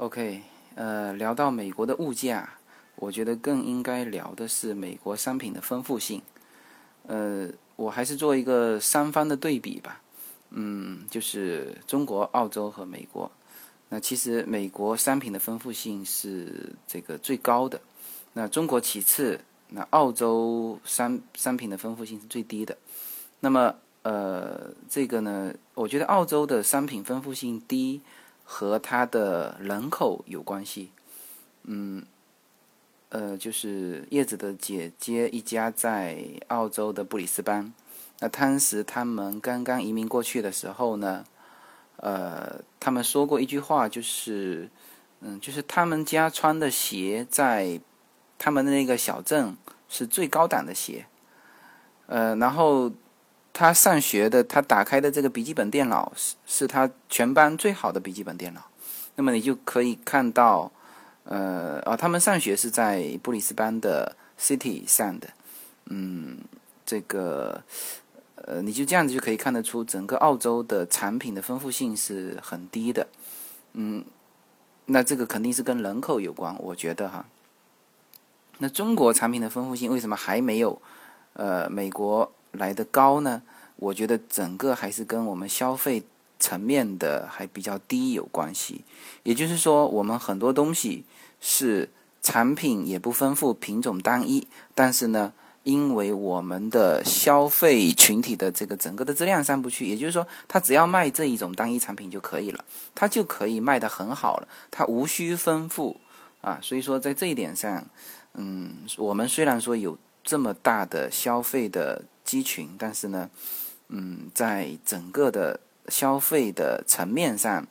OK， 聊到美国的物价，我觉得更应该聊的是美国商品的丰富性。我还是做一个三方的对比吧。就是中国、澳洲和美国。那其实美国商品的丰富性是这个最高的，那中国其次，那澳洲商品的丰富性是最低的。那么这个呢，我觉得澳洲的商品丰富性低和它的人口有关系。就是叶子的姐姐一家在澳洲的布里斯班，那当时他们刚刚移民过去的时候呢，他们说过一句话，就是他们家穿的鞋在他们的那个小镇是最高档的鞋。然后他上学的，他打开的这个笔记本电脑是他全班最好的笔记本电脑。那么你就可以看到，他们上学是在布里斯班的 City 上的，这个，你就这样子就可以看得出，整个澳洲的产品的丰富性是很低的。那这个肯定是跟人口有关，我觉得哈。那中国产品的丰富性为什么还没有美国来得高呢？我觉得整个还是跟我们消费层面的还比较低有关系，也就是说我们很多东西是产品也不丰富，品种单一，但是呢因为我们的消费群体的这个整个的质量上不去，也就是说它只要卖这一种单一产品就可以了，它就可以卖得很好了，它无需丰富啊。所以说在这一点上，我们虽然说有这么大的消费的基群，但是呢在整个的消费的层面上，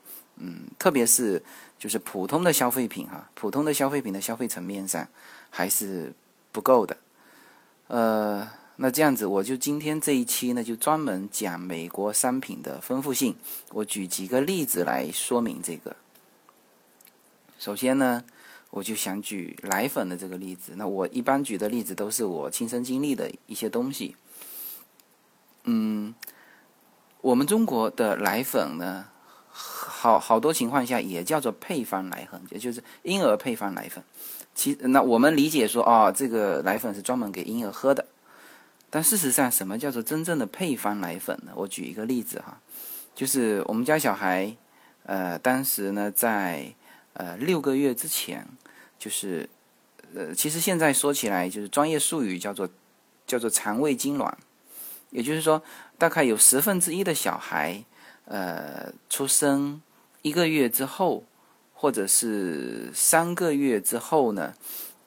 特别是就是普通的消费品普通的消费品的消费层面上还是不够的。那这样子，我就今天这一期呢就专门讲美国商品的丰富性，我举几个例子来说明这个。首先呢，我就想举奶粉的这个例子。那我一般举的例子都是我亲身经历的一些东西。我们中国的奶粉呢，好多情况下也叫做配方奶粉，也就是婴儿配方奶粉。那我们理解说，这个奶粉是专门给婴儿喝的。但事实上，什么叫做真正的配方奶粉呢？我举一个例子哈，就是我们家小孩，当时呢在6个月之前，就是其实现在说起来就是专业术语叫做肠胃痉挛。也就是说，大概有1/10的小孩，出生1个月之后，或者是3个月之后呢，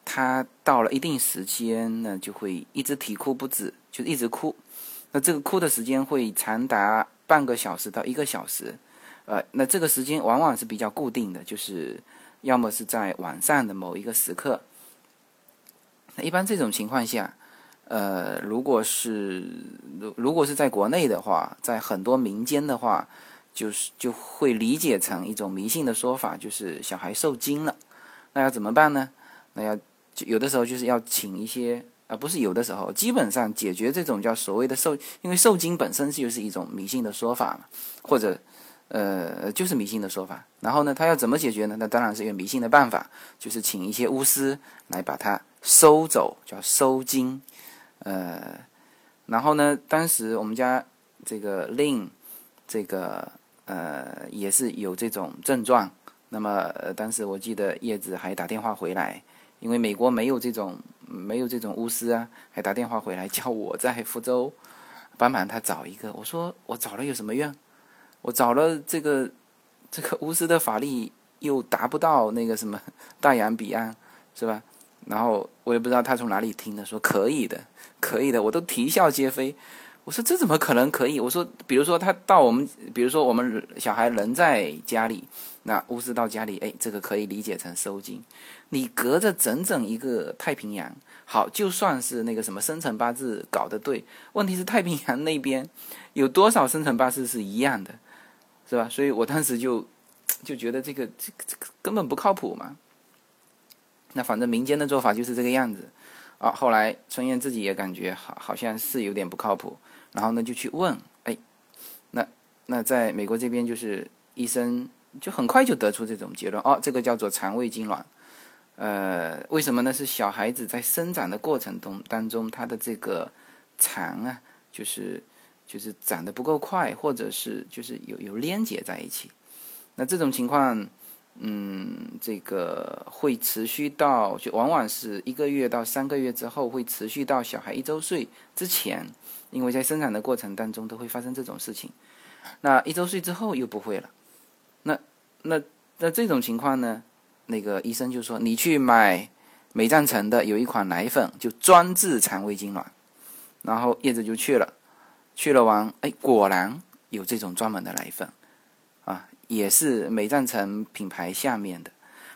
他到了一定时间呢，就会一直啼哭不止，就一直哭。那这个哭的时间会长达半个小时到1个小时，那这个时间往往是比较固定的，就是要么是在晚上的某一个时刻。那一般这种情况下，如果是在国内的话，在很多民间的话，就会理解成一种迷信的说法，就是小孩受惊了。那要怎么办呢？那有的时候就是要请一些，不是有的时候，基本上解决这种叫所谓的因为受惊本身就是一种迷信的说法嘛，或者就是迷信的说法。然后呢，他要怎么解决呢？那当然是一个迷信的办法，就是请一些巫师来把它收走，叫收惊。然后呢，当时我们家这个Lin，这个也是有这种症状。那么当时我记得叶子还打电话回来，因为美国没有这种巫师啊，还打电话回来叫我在福州帮忙他找一个。我说我找了有什么用？我找了这个巫师的法力又达不到那个什么大洋彼岸，是吧？然后我也不知道他从哪里听的，说可以的，可以的，我都啼笑皆非。我说这怎么可能可以？我说，比如说他到我们，比如说我们小孩人在家里，那巫师到家里，这个可以理解成收惊。你隔着整整一个太平洋，好，就算是那个什么生辰八字搞得对，问题是太平洋那边有多少生辰八字是一样的，是吧？所以我当时就觉得这个根本不靠谱嘛。那反正民间的做法就是这个样子啊。后来春燕自己也感觉好像是有点不靠谱，然后呢就去问，那在美国这边就是医生就很快就得出这种结论，哦，这个叫做肠胃痉挛。为什么呢？是小孩子在生长的过程当中，他的这个肠啊，就是长得不够快，或者是就是有连结在一起。那这种情况，这个会持续到，就往往是1个月到3个月之后，会持续到小孩1周岁之前，因为在生长的过程当中都会发生这种事情。那1周岁之后又不会了。那这种情况呢，那个医生就说你去买美赞臣的有一款奶粉，就专治肠胃痉挛。然后叶子就去了完，哎，果然有这种专门的奶粉啊，也是美赞臣品牌下面的。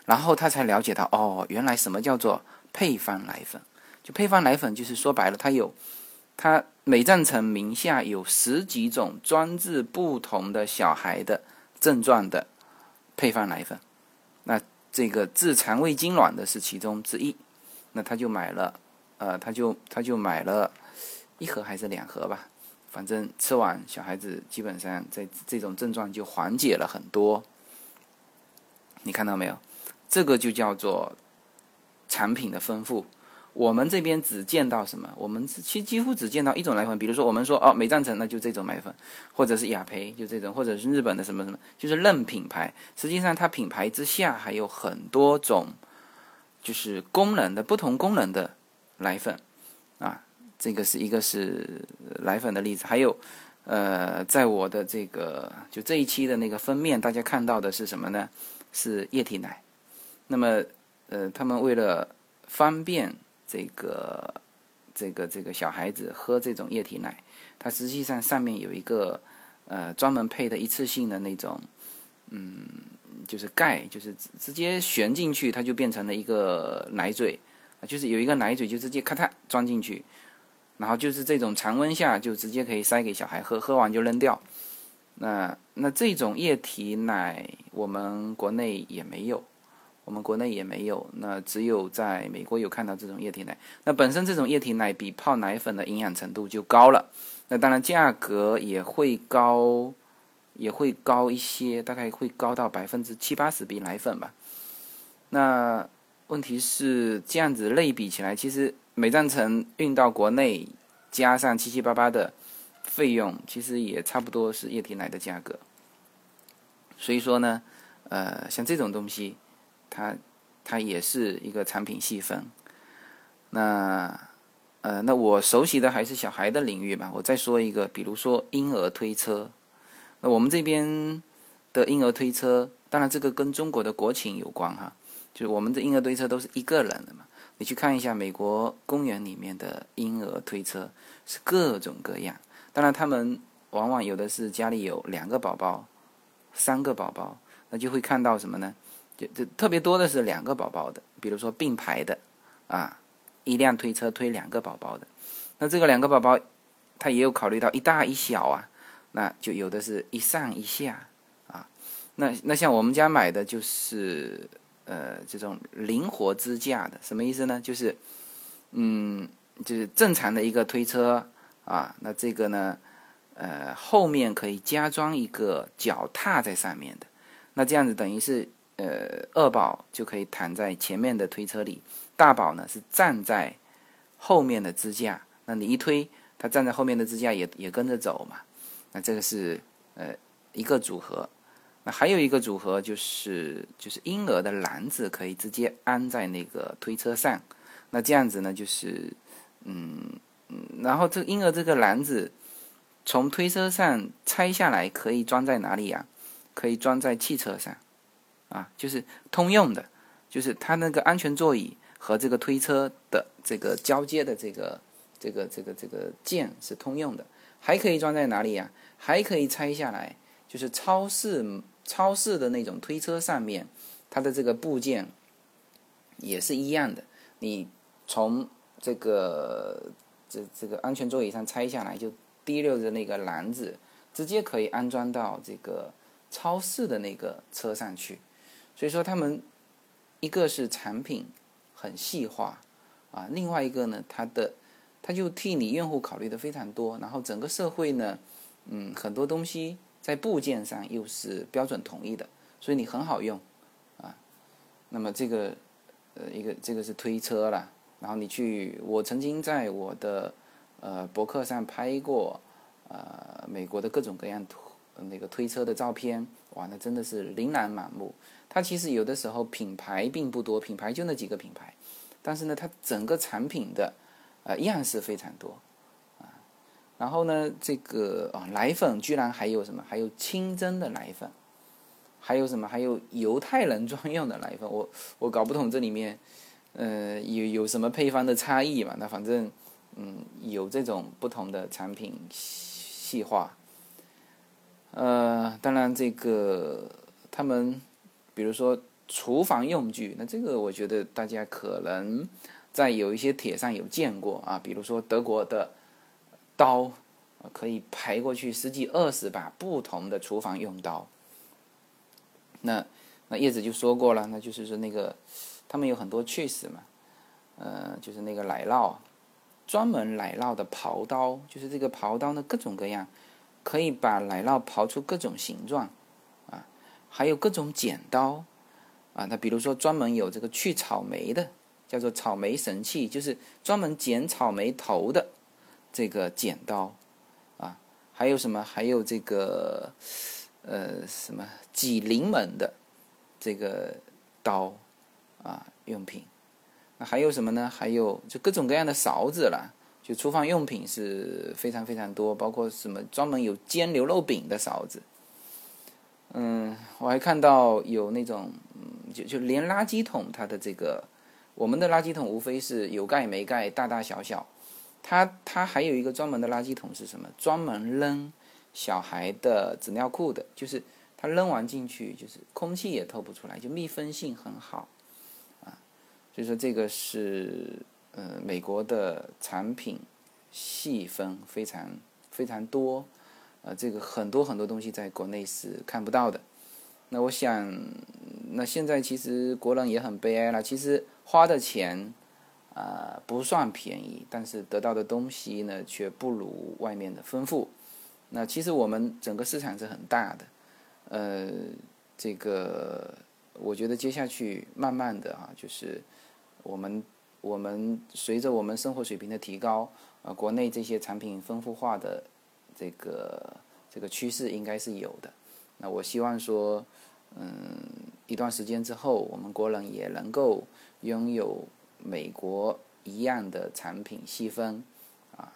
然后他才了解到，哦，原来什么叫做配方奶粉。就配方奶粉就是说白了，它美赞臣名下有10几种专治不同的小孩的症状的配方奶粉，那这个治肠胃痉挛的是其中之一。那他就买了，他就买了1盒还是2盒吧，反正吃完小孩子基本上这种症状就缓解了很多。你看到没有？这个就叫做产品的丰富。我们这边只见到什么？我们几乎只见到一种奶粉，比如说我们说哦，美赞臣那就这种奶粉，或者是雅培就这种，或者是日本的什么什么，就是认品牌。实际上它品牌之下还有很多种，就是不同功能的奶粉啊。这个是一个是奶粉的例子，还有在我的这个就这一期的那个封面，大家看到的是什么呢？是液体奶。那么他们为了方便这个小孩子喝这种液体奶，它实际上上面有一个专门配的一次性的那种就是盖，就是直接旋进去，它就变成了一个奶嘴，就是有一个奶嘴就直接咔嚓装进去，然后就是这种常温下就直接可以塞给小孩喝，喝完就扔掉。那这种液体奶我们国内也没有，那只有在美国有看到这种液体奶。那本身这种液体奶比泡奶粉的营养程度就高了，那当然价格也会高一些，大概会高到70-80%比奶粉吧。那问题是这样子类比起来，其实美赞臣运到国内加上788的费用，其实也差不多是液体奶的价格。所以说呢，像这种东西。它也是一个产品细分。那我熟悉的还是小孩的领域吧。我再说一个，比如说婴儿推车。那我们这边的婴儿推车，当然这个跟中国的国情有关哈，就是我们的婴儿推车都是一个人的嘛。你去看一下美国公园里面的婴儿推车，是各种各样。当然他们往往有的是家里有2个宝宝、3个宝宝，那就会看到什么呢？就特别多的是2个宝宝的，比如说并排的啊，一辆推车推2个宝宝的。那这个2个宝宝他也有考虑到1大1小啊，那就有的是1上1下啊。那像我们家买的就是这种灵活支架的。什么意思呢？就是就是正常的一个推车啊，那这个呢后面可以加装一个脚踏在上面的，那这样子等于是二宝就可以躺在前面的推车里，大宝呢是站在后面的支架，那你一推，他站在后面的支架也跟着走嘛。那这个是一个组合。那还有一个组合就是婴儿的篮子可以直接安在那个推车上，那这样子呢就是然后这婴儿这个篮子从推车上拆下来可以装在哪里啊？可以装在汽车上。啊，就是通用的，就是它那个安全座椅和这个推车的这个交接的这个键是通用的。还可以装在哪里呀？还可以拆下来，就是超市的那种推车上面，它的这个部件也是一样的。你从这个安全座椅上拆下来，就滴溜着那个篮子，直接可以安装到这个超市的那个车上去。所以说他们一个是产品很细化啊，另外一个呢他就替你用户考虑的非常多，然后整个社会呢很多东西在部件上又是标准统一的，所以你很好用啊。那么这个这个是推车啦，然后你去，我曾经在我的博客上拍过美国的各种各样那个推车的照片，哇，那真的是琳琅满目。它其实有的时候品牌并不多，品牌就那几个品牌，但是呢，它整个产品的样式非常多啊。然后呢，这个奶粉居然还有什么？还有清真的奶粉，还有什么？还有犹太人专用的奶粉。我搞不懂这里面有什么配方的差异嘛？那反正有这种不同的产品细化。当然这个他们比如说厨房用具，那这个我觉得大家可能在有一些帖上有见过啊，比如说德国的刀可以排过去10几20把不同的厨房用刀。那叶子就说过了，那就是说那个他们有很多cheese嘛，就是那个奶酪，专门奶酪的刨刀，就是这个刨刀呢各种各样，可以把奶酪刨出各种形状啊，还有各种剪刀啊。那比如说专门有这个去草莓的，叫做草莓神器，就是专门剪草莓头的这个剪刀啊。还有什么？还有这个什么挤柠檬的这个刀啊用品。那还有什么呢？还有就各种各样的勺子啦。就厨房用品是非常非常多，包括什么专门有煎牛肉饼的勺子，我还看到有那种，就连垃圾桶，它的这个我们的垃圾桶无非是有盖没盖，大大小小，它还有一个专门的垃圾桶是什么？专门扔小孩的纸尿裤的，就是它扔完进去，就是空气也透不出来，就密封性很好啊。所以说这个是。美国的产品细分非常非常多，这个很多很多东西在国内是看不到的。那我想，那现在其实国人也很悲哀了。其实花的钱不算便宜，但是得到的东西呢却不如外面的丰富。那其实我们整个市场是很大的，这个我觉得接下去慢慢的就是我们随着我们生活水平的提高，国内这些产品丰富化的这个趋势应该是有的。那我希望说，一段时间之后，我们国人也能够拥有美国一样的产品细分啊。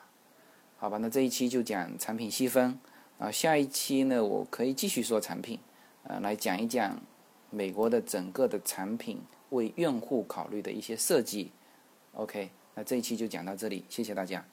好吧，那这一期就讲产品细分啊，下一期呢我可以继续说产品，来讲一讲美国的整个的产品为用户考虑的一些设计。OK， 那这一期就讲到这里，谢谢大家。